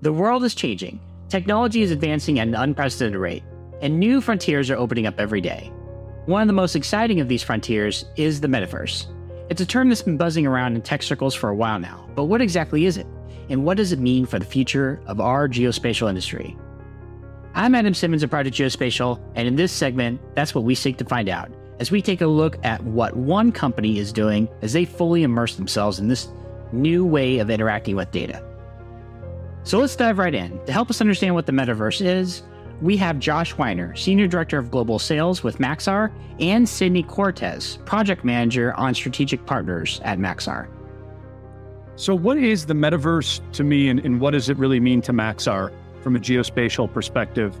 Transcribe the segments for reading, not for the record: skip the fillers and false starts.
The world is changing. Technology is advancing at an unprecedented rate, and new frontiers are opening up every day. One of the most exciting of these frontiers is the metaverse. It's a term that's been buzzing around in tech circles for a while now, but what exactly is it? And what does it mean for the future of our geospatial industry? I'm Adam Simmons of Project Geospatial, and in this segment, that's what we seek to find out as we take a look at what one company is doing as they fully immerse themselves in this new way of interacting with data. So let's dive right in. To help us understand what the metaverse is, we have Josh Weiner, Senior Director of Global Sales with Maxar, and Sydney Cortez, Project Manager on Strategic Partners at Maxar. So what is the metaverse to me, and what does it really mean to Maxar from a geospatial perspective?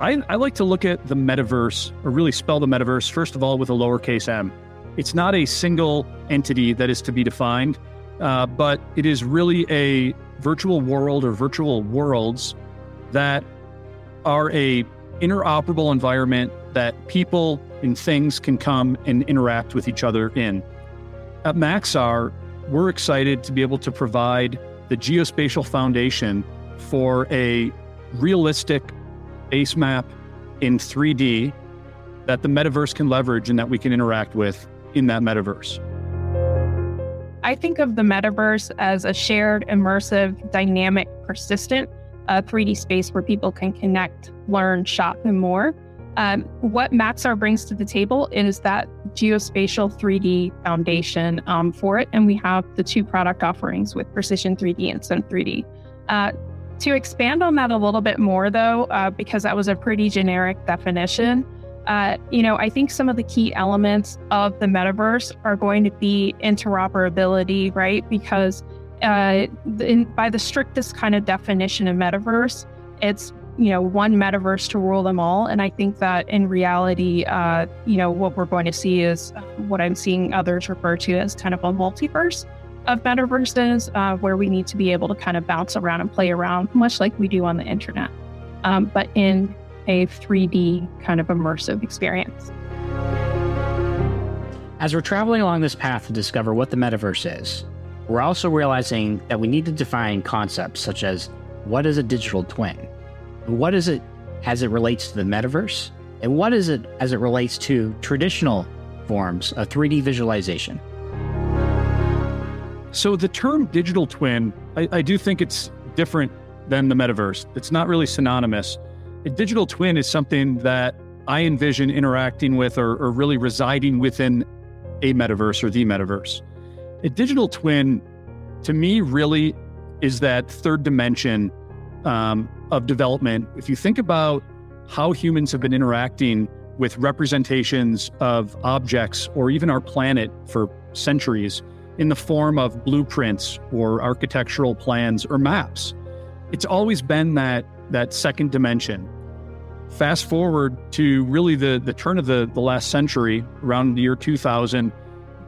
I like to look at the metaverse, or really spell the metaverse, first of all, with a lowercase m. It's not a single entity that is to be defined, but it is really a virtual world or virtual worlds that are a interoperable environment that people and things can come and interact with each other in. At Maxar, we're excited to be able to provide the geospatial foundation for a realistic base map in 3D that the metaverse can leverage and that we can interact with in that metaverse. I think of the metaverse as a shared, immersive, dynamic, persistent 3D space where people can connect, learn, shop, and more. What Maxar brings to the table is that geospatial 3D foundation for it, and we have the two product offerings with Precision 3D and Sun 3D. To expand on that a little bit more, though, because that was a pretty generic definition, I think some of the key elements of the metaverse are going to be interoperability, right? Because by the strictest kind of definition of metaverse, it's one metaverse to rule them all. And I think that in reality, what we're going to see is what I'm seeing others refer to as kind of a multiverse of metaverses, where we need to be able to kind of bounce around and play around, much like we do on the internet, but in a 3D kind of immersive experience. As we're traveling along this path to discover what the metaverse is, we're also realizing that we need to define concepts such as, what is a digital twin? What is it as it relates to the metaverse? And what is it as it relates to traditional forms of 3D visualization? So the term digital twin, I do think it's different than the metaverse. It's not really synonymous. A digital twin is something that I envision interacting with or really residing within a metaverse or the metaverse. A digital twin, to me, really is that third dimension of development. If you think about how humans have been interacting with representations of objects or even our planet for centuries in the form of blueprints or architectural plans or maps, it's always been that second dimension. Fast forward to really the turn of the last century, around the year 2000,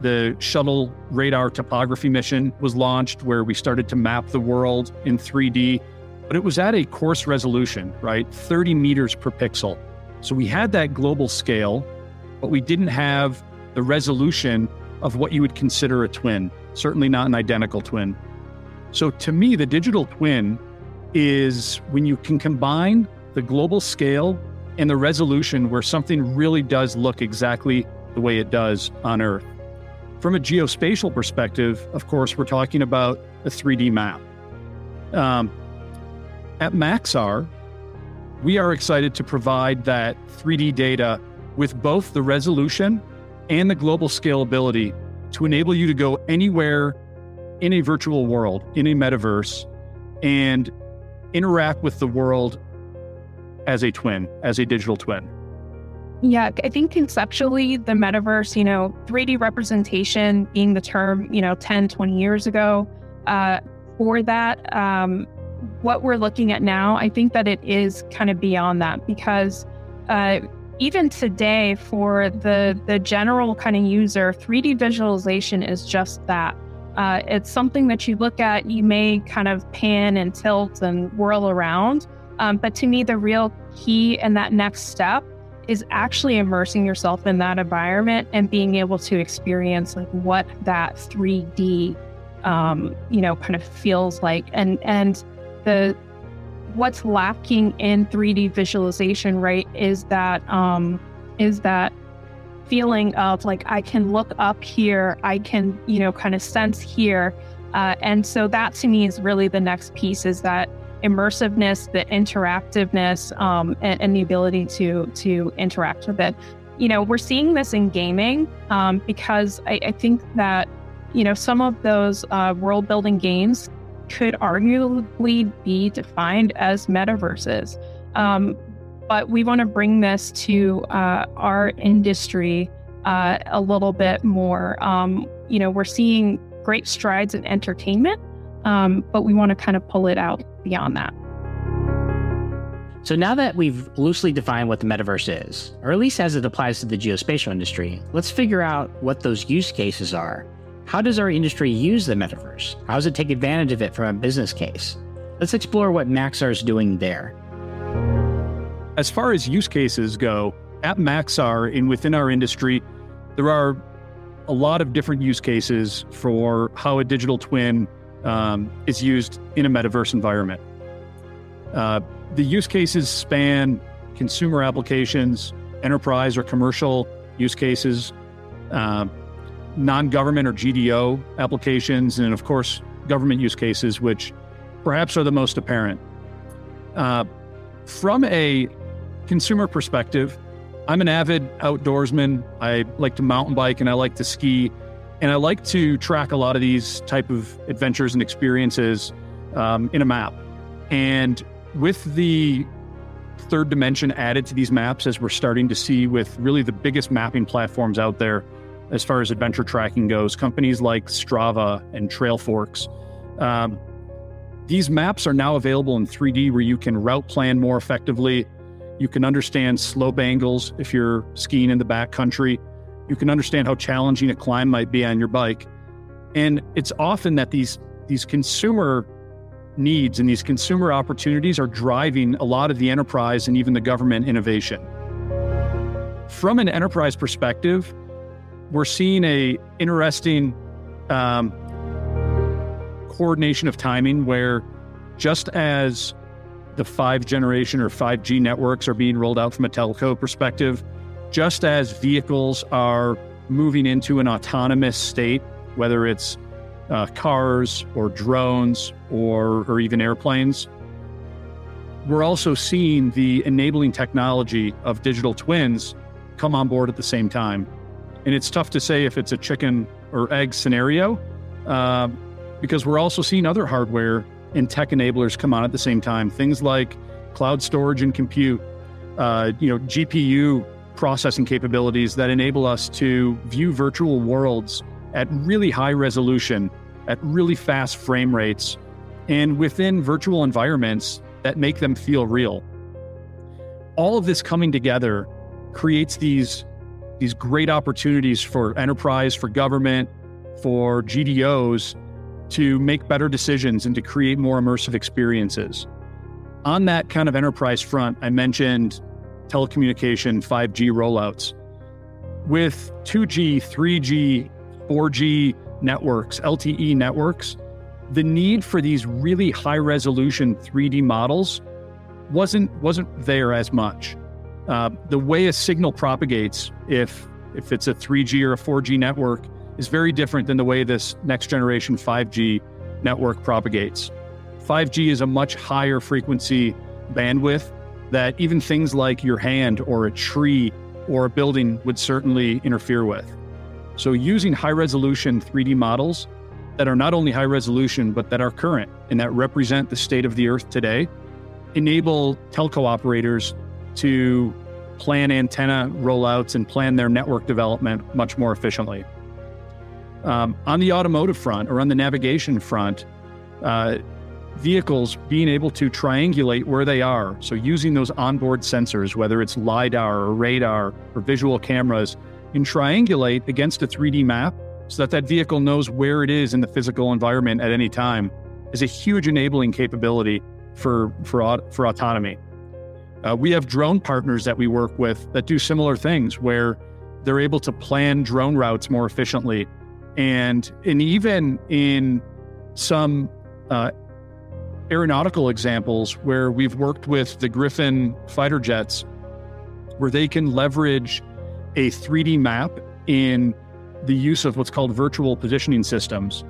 the Shuttle Radar Topography Mission was launched, where we started to map the world in 3D. But it was at a coarse resolution, right? 30 meters per pixel. So we had that global scale, but we didn't have the resolution of what you would consider a twin, certainly not an identical twin. So to me, the digital twin is when you can combine the global scale and the resolution where something really does look exactly the way it does on Earth. From a geospatial perspective, of course, we're talking about a 3D map. At Maxar, we are excited to provide that 3D data with both the resolution and the global scalability to enable you to go anywhere in a virtual world, in a metaverse, and interact with the world as a twin, as a digital twin. Yeah, I think conceptually, the metaverse, 3D representation being the term, 10, 20 years ago, for that, what we're looking at now, I think that it is kind of beyond that, because even today for the general kind of user, 3D visualization is just that. It's something that you look at, you may kind of pan and tilt and whirl around. But to me, the real key and that next step is actually immersing yourself in that environment and being able to experience like what that 3D, kind of feels like. And the what's lacking in 3D visualization, right, is that feeling of like, I can look up here, I can, you know, kind of sense here. And so that to me is really the next piece, is that immersiveness, the interactiveness, and the ability to interact with it. You know, we're seeing this in gaming because I think that, you know, some of those world building games could arguably be defined as metaverses. But we want to bring this to our industry a little bit more. You know, we're seeing great strides in entertainment, but we want to kind of pull it out beyond that. So now that we've loosely defined what the metaverse is, or at least as it applies to the geospatial industry, let's figure out what those use cases are. How does our industry use the metaverse? How does it take advantage of it from a business case? Let's explore what Maxar is doing there. As far as use cases go, at Maxar and within our industry, there are a lot of different use cases for how a digital twin is used in a metaverse environment. The use cases span consumer applications, enterprise or commercial use cases, non-government or GDO applications, and of course, government use cases, which perhaps are the most apparent. From a consumer perspective, I'm an avid outdoorsman. I like to mountain bike and I like to ski, and I like to track a lot of these type of adventures and experiences in a map. And with the third dimension added to these maps, as we're starting to see with really the biggest mapping platforms out there as far as adventure tracking goes, companies like Strava and Trailforks, these maps are now available in 3D where you can route plan more effectively. You can understand slope angles if you're skiing in the backcountry. You can understand how challenging a climb might be on your bike. And it's often that these consumer needs and these consumer opportunities are driving a lot of the enterprise and even the government innovation. From an enterprise perspective, we're seeing an interesting coordination of timing where, just as the 5 generation or 5G networks are being rolled out from a telco perspective, just as vehicles are moving into an autonomous state, whether it's cars or drones or even airplanes, we're also seeing the enabling technology of digital twins come on board at the same time. And it's tough to say if it's a chicken or egg scenario, because we're also seeing other hardware and tech enablers come on at the same time. Things like cloud storage and compute, GPU processing capabilities that enable us to view virtual worlds at really high resolution, at really fast frame rates, and within virtual environments that make them feel real. All of this coming together creates these great opportunities for enterprise, for government, for GDOs, to make better decisions and to create more immersive experiences. On that kind of enterprise front, I mentioned telecommunication 5G rollouts. With 2G, 3G, 4G networks, LTE networks, the need for these really high-resolution 3D models wasn't there as much. The way a signal propagates, if it's a 3G or a 4G network, is very different than the way this next generation 5G network propagates. 5G is a much higher frequency bandwidth that even things like your hand or a tree or a building would certainly interfere with. So using high resolution 3D models that are not only high resolution, but that are current and that represent the state of the earth today, enable telco operators to plan antenna rollouts and plan their network development much more efficiently. On the automotive front or on the navigation front, vehicles being able to triangulate where they are. So using those onboard sensors, whether it's LIDAR or radar or visual cameras, and triangulate against a 3D map so that that vehicle knows where it is in the physical environment at any time, is a huge enabling capability for autonomy. We have drone partners that we work with that do similar things where they're able to plan drone routes more efficiently. And even in some aeronautical examples where we've worked with the Gripen fighter jets, where they can leverage a 3D map in the use of what's called virtual positioning systems,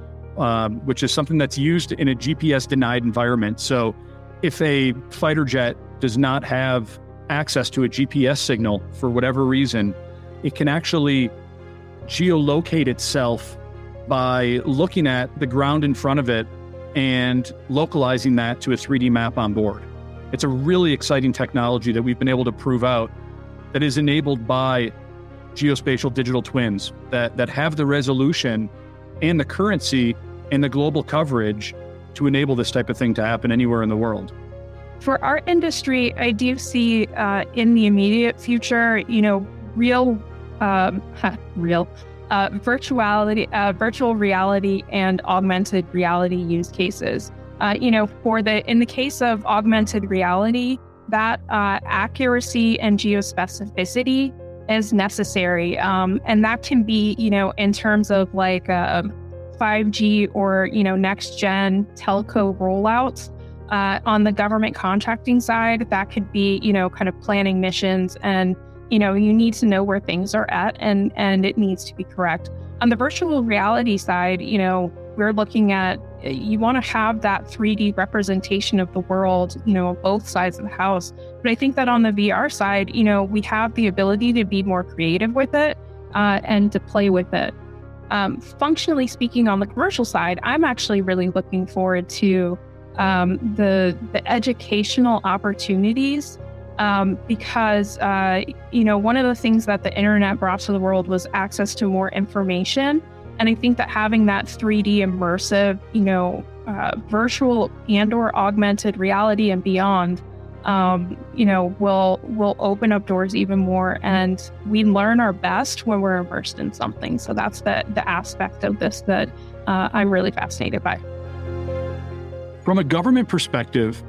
which is something that's used in a GPS-denied environment. So if a fighter jet does not have access to a GPS signal for whatever reason, it can actually geolocate itself by looking at the ground in front of it and localizing that to a 3D map on board. It's a really exciting technology that we've been able to prove out that is enabled by geospatial digital twins that have the resolution and the currency and the global coverage to enable this type of thing to happen anywhere in the world. For our industry, I do see in the immediate future, virtual reality and augmented reality use cases. In the case of augmented reality, that accuracy and geospecificity is necessary. And that can be, in terms of 5G or, next gen telco rollouts. On the government contracting side, that could be, planning missions and, you need to know where things are at and it needs to be correct. On the virtual reality side, we're looking at, you want to have that 3D representation of the world, both sides of the house. But I think that on the VR side, we have the ability to be more creative with it and to play with it. Functionally speaking, on the commercial side, I'm actually really looking forward to the educational opportunities because, one of the things that the internet brought to the world was access to more information. And I think that having that 3D immersive, virtual and or augmented reality and beyond, will open up doors even more. And we learn our best when we're immersed in something. So that's the aspect of this that I'm really fascinated by. From a government perspective,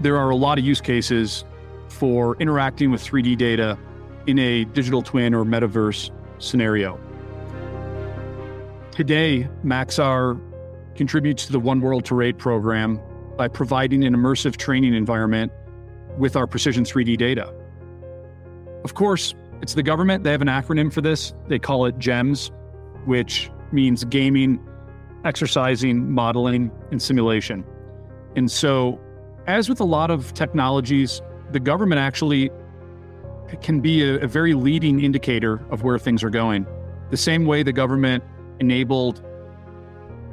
there are a lot of use cases for interacting with 3D data in a digital twin or metaverse scenario. Today, Maxar contributes to the One World Terrain program by providing an immersive training environment with our Precision 3D data. Of course, it's the government. They have an acronym for this. They call it GEMS, which means gaming, exercising, modeling, and simulation. And so, as with a lot of technologies, the government actually can be a very leading indicator of where things are going. The same way the government enabled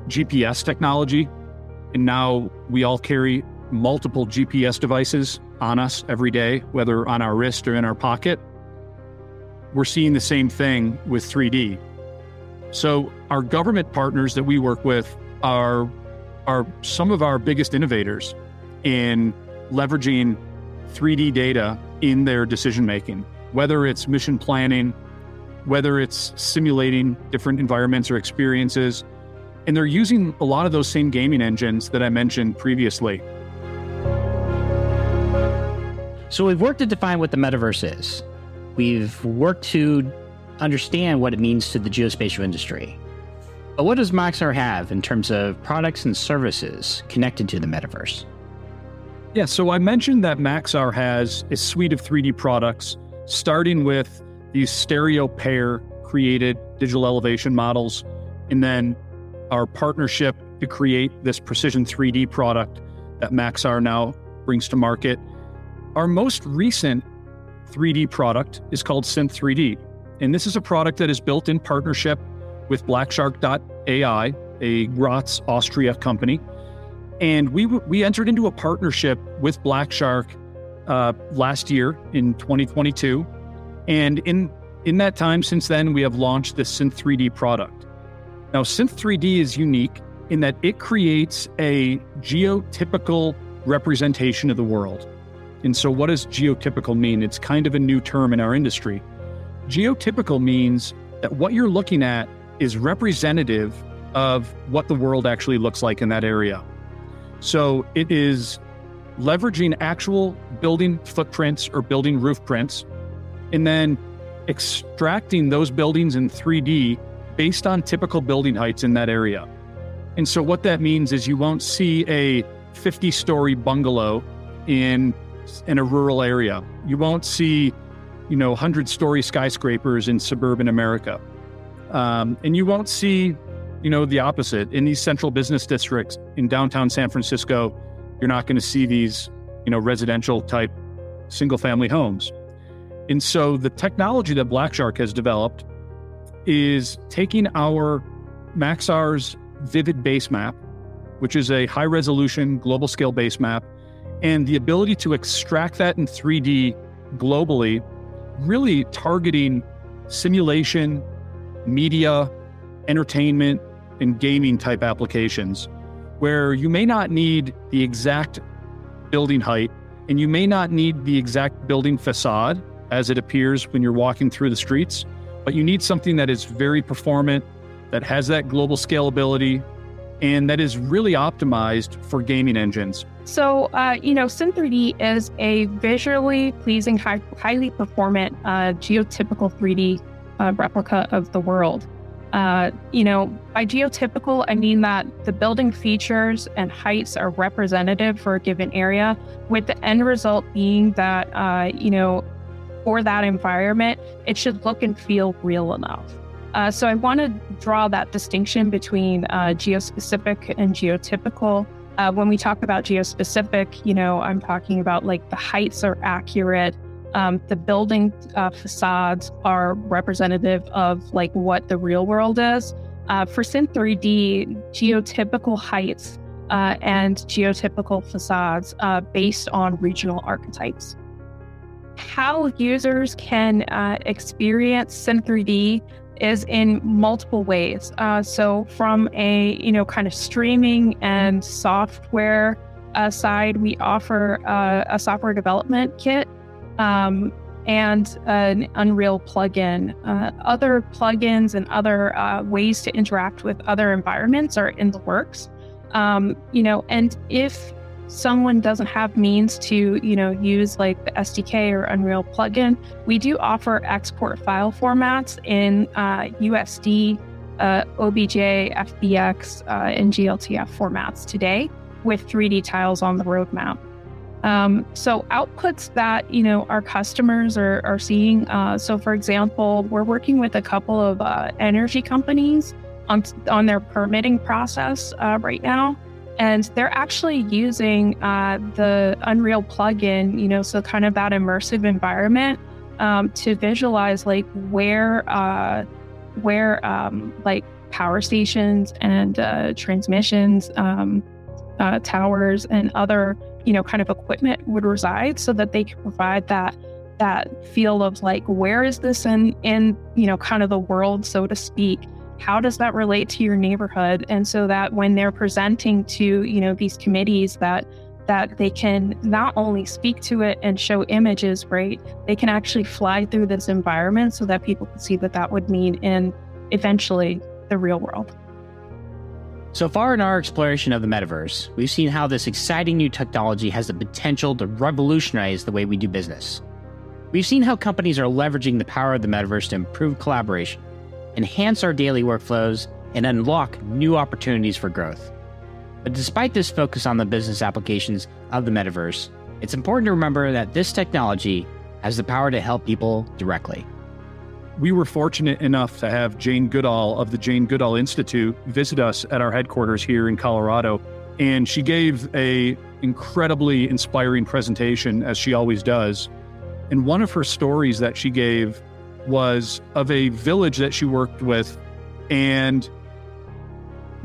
GPS technology, and now we all carry multiple GPS devices on us every day, whether on our wrist or in our pocket. We're seeing the same thing with 3D. So our government partners that we work with are some of our biggest innovators in leveraging 3D data in their decision-making, whether it's mission planning, whether it's simulating different environments or experiences. And they're using a lot of those same gaming engines that I mentioned previously. So we've worked to define what the metaverse is. We've worked to understand what it means to the geospatial industry. But what does Maxar have in terms of products and services connected to the metaverse? Yeah, so I mentioned that Maxar has a suite of 3D products, starting with these stereo pair created digital elevation models, and then our partnership to create this Precision 3D product that Maxar now brings to market. Our most recent 3D product is called Synth3D, and this is a product that is built in partnership with Blackshark.ai, a Graz, Austria company. And we entered into a partnership with Blackshark last year in 2022. And in that time since then, we have launched the Synth3D product. Now, Synth3D is unique in that it creates a geotypical representation of the world. And so what does geotypical mean? It's kind of a new term in our industry. Geotypical means that what you're looking at is representative of what the world actually looks like in that area. So it is leveraging actual building footprints or building roof prints, and then extracting those buildings in 3D based on typical building heights in that area. And so what that means is you won't see a 50-story bungalow in a rural area. You won't see, 100-story skyscrapers in suburban America. And you won't see, the opposite. In these central business districts in downtown San Francisco, you're not going to see these, residential type single-family homes. And so the technology that Blackshark has developed is taking our Maxar's Vivid base map, which is a high-resolution global scale base map, and the ability to extract that in 3D globally, really targeting simulation, media, entertainment, and gaming type applications, where you may not need the exact building height, and you may not need the exact building facade as it appears when you're walking through the streets, but you need something that is very performant, that has that global scalability, and that is really optimized for gaming engines. So, Synth3D is a visually pleasing, highly performant, geotypical 3D replica of the world. By geotypical, I mean that the building features and heights are representative for a given area, with the end result being that, for that environment, it should look and feel real enough. So I want to draw that distinction between geospecific and geotypical. When we talk about geospecific, I'm talking about the heights are accurate. The building facades are representative of what the real world is. For Synth3D, geotypical heights and geotypical facades based on regional archetypes. How users can experience Synth3D is in multiple ways. So from a, kind of streaming and software side, we offer a software development kit and an Unreal plugin. Other plugins and other ways to interact with other environments are in the works. And if someone doesn't have means to, use the SDK or Unreal plugin, we do offer export file formats in USD, OBJ, FBX, and GLTF formats today, with 3D tiles on the roadmap. So outputs that, our customers are seeing. So for example, we're working with a couple of energy companies on their permitting process right now. And they're actually using the Unreal plugin, so kind of that immersive environment to visualize where power stations and transmissions, towers, and other kind of equipment would reside, so that they can provide that feel of where is this in kind of the world, so to speak. How does that relate to your neighborhood? And so that when they're presenting to, these committees, that they can not only speak to it and show images, right? They can actually fly through this environment so that people can see that would mean in eventually the real world. So far in our exploration of the metaverse, we've seen how this exciting new technology has the potential to revolutionize the way we do business. We've seen how companies are leveraging the power of the metaverse to improve collaboration, enhance our daily workflows, and unlock new opportunities for growth. But despite this focus on the business applications of the metaverse, it's important to remember that this technology has the power to help people directly. We were fortunate enough to have Jane Goodall of the Jane Goodall Institute visit us at our headquarters here in Colorado, and she gave an incredibly inspiring presentation, as she always does. And one of her stories that she gave was of a village that she worked with. And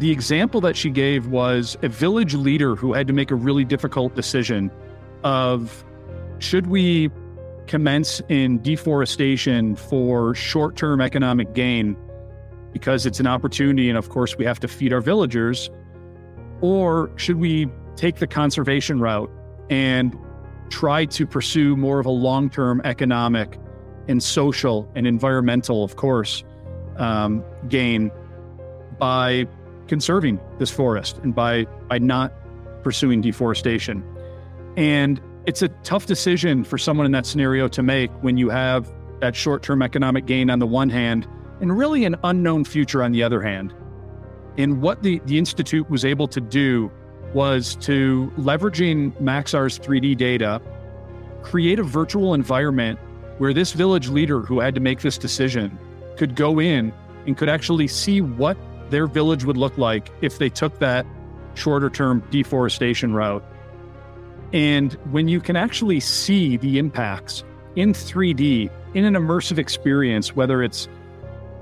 the example that she gave was a village leader who had to make a really difficult decision of, should we commence in deforestation for short-term economic gain because it's an opportunity and of course we have to feed our villagers, or should we take the conservation route and try to pursue more of a long-term economic and social and environmental, of course, gain by conserving this forest and by not pursuing deforestation. And it's a tough decision for someone in that scenario to make when you have that short-term economic gain on the one hand and really an unknown future on the other hand. And what the Institute was able to do was to, leveraging Maxar's 3D data, create a virtual environment where this village leader who had to make this decision could go in and could actually see what their village would look like if they took that shorter term deforestation route. And when you can actually see the impacts in 3D, in an immersive experience, whether it's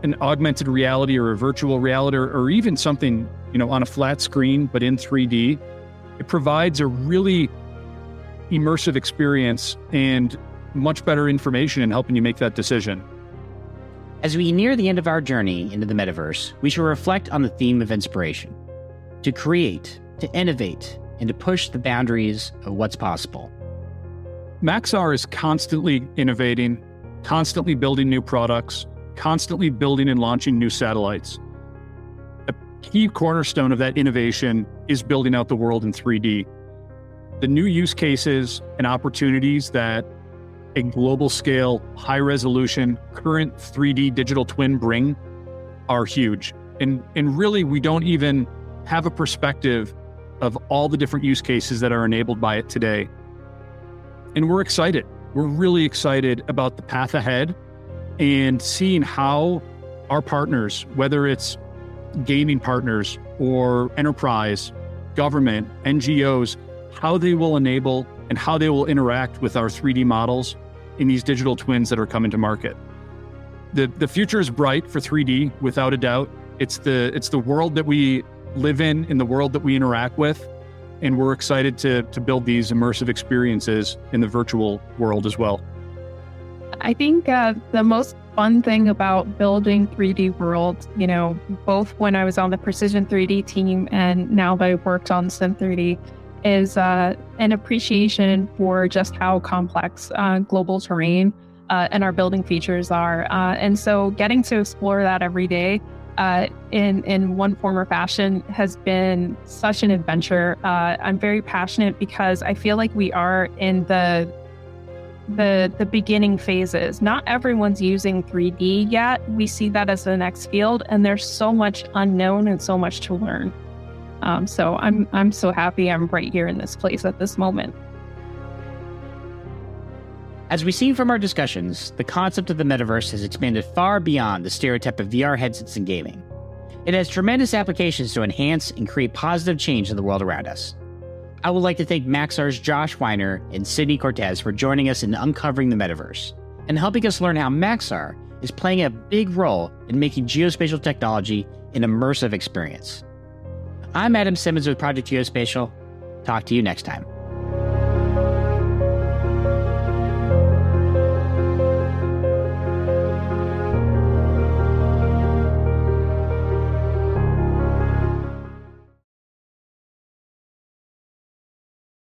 an augmented reality or a virtual reality, or even something, you know, on a flat screen, but in 3D, it provides a really immersive experience and much better information in helping you make that decision. As we near the end of our journey into the metaverse, we should reflect on the theme of inspiration, to create, to innovate, and to push the boundaries of what's possible. Maxar is constantly innovating, constantly building new products, constantly building and launching new satellites. A key cornerstone of that innovation is building out the world in 3D. The new use cases and opportunities that a global scale, high resolution, current 3D digital twin bring are huge. And really, we don't even have a perspective of all the different use cases that are enabled by it today. And we're excited. We're really excited about the path ahead and seeing how our partners, whether it's gaming partners or enterprise, government, NGOs, how they will enable and how they will interact with our 3D models in these digital twins that are coming to market. The future is bright for 3D, without a doubt. It's the world that we live in the world that we interact with, and we're excited to build these immersive experiences in the virtual world as well. I think the most fun thing about building 3D worlds, you know, both when I was on the Precision 3D team and now that I worked on Synth3D, is an appreciation for just how complex global terrain and our building features are. And so getting to explore that every day in one form or fashion has been such an adventure. I'm very passionate because I feel like we are in the beginning phases. Not everyone's using 3D yet. We see that as the next field, and there's so much unknown and so much to learn. So I'm so happy I'm right here in this place at this moment. As we see from our discussions, the concept of the metaverse has expanded far beyond the stereotype of VR headsets and gaming. It has tremendous applications to enhance and create positive change in the world around us. I would like to thank Maxar's Josh Weiner and Sydney Cortez for joining us in uncovering the metaverse and helping us learn how Maxar is playing a big role in making geospatial technology an immersive experience. I'm Adam Simmons with Project Geospatial. Talk to you next time.